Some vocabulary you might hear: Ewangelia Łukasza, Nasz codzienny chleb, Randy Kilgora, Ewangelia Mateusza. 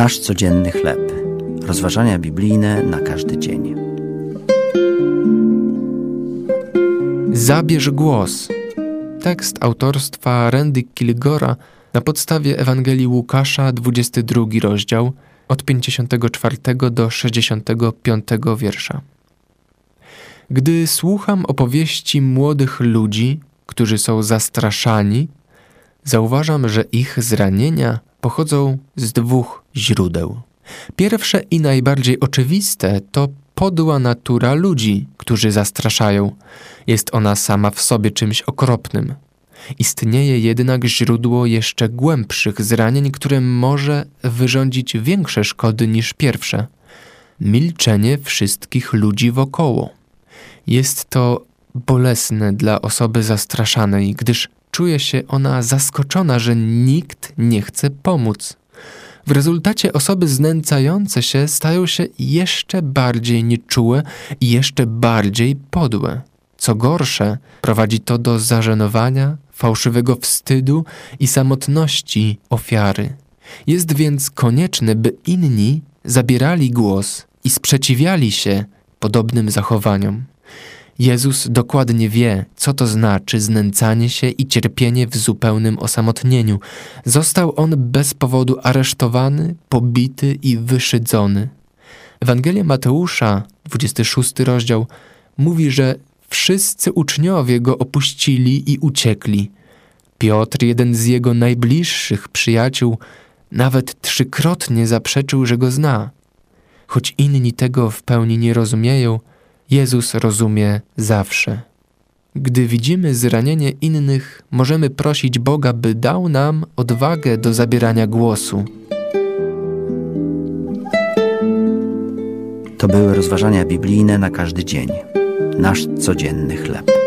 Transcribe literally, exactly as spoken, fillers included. Nasz codzienny chleb. Rozważania biblijne na każdy dzień. Zabierz głos. Tekst autorstwa Randy Kilgora na podstawie Ewangelii Łukasza, dwudziesty drugi rozdział, od pięćdziesiątego czwartego do sześćdziesiątego piątego wiersza. Gdy słucham opowieści młodych ludzi, którzy są zastraszani, zauważam, że ich zranienia pochodzą z dwóch źródeł. Pierwsze i najbardziej oczywiste to podła natura ludzi, którzy zastraszają. Jest ona sama w sobie czymś okropnym. Istnieje jednak źródło jeszcze głębszych zranień, które może wyrządzić większe szkody niż pierwsze. Milczenie wszystkich ludzi wokoło. Jest to bolesne dla osoby zastraszanej, gdyż czuje się ona zaskoczona, że nikt nie chce pomóc. W rezultacie osoby znęcające się stają się jeszcze bardziej nieczułe i jeszcze bardziej podłe. Co gorsze, prowadzi to do zażenowania, fałszywego wstydu i samotności ofiary. Jest więc konieczne, by inni zabierali głos i sprzeciwiali się podobnym zachowaniom. Jezus dokładnie wie, co to znaczy znęcanie się i cierpienie w zupełnym osamotnieniu. Został on bez powodu aresztowany, pobity i wyszydzony. Ewangelia Mateusza, dwudziesty szósty rozdział, mówi, że wszyscy uczniowie go opuścili i uciekli. Piotr, jeden z jego najbliższych przyjaciół, nawet trzykrotnie zaprzeczył, że go zna. Choć inni tego w pełni nie rozumieją, Jezus rozumie zawsze. Gdy widzimy zranienie innych, możemy prosić Boga, by dał nam odwagę do zabierania głosu. To były rozważania biblijne na każdy dzień. Nasz codzienny chleb.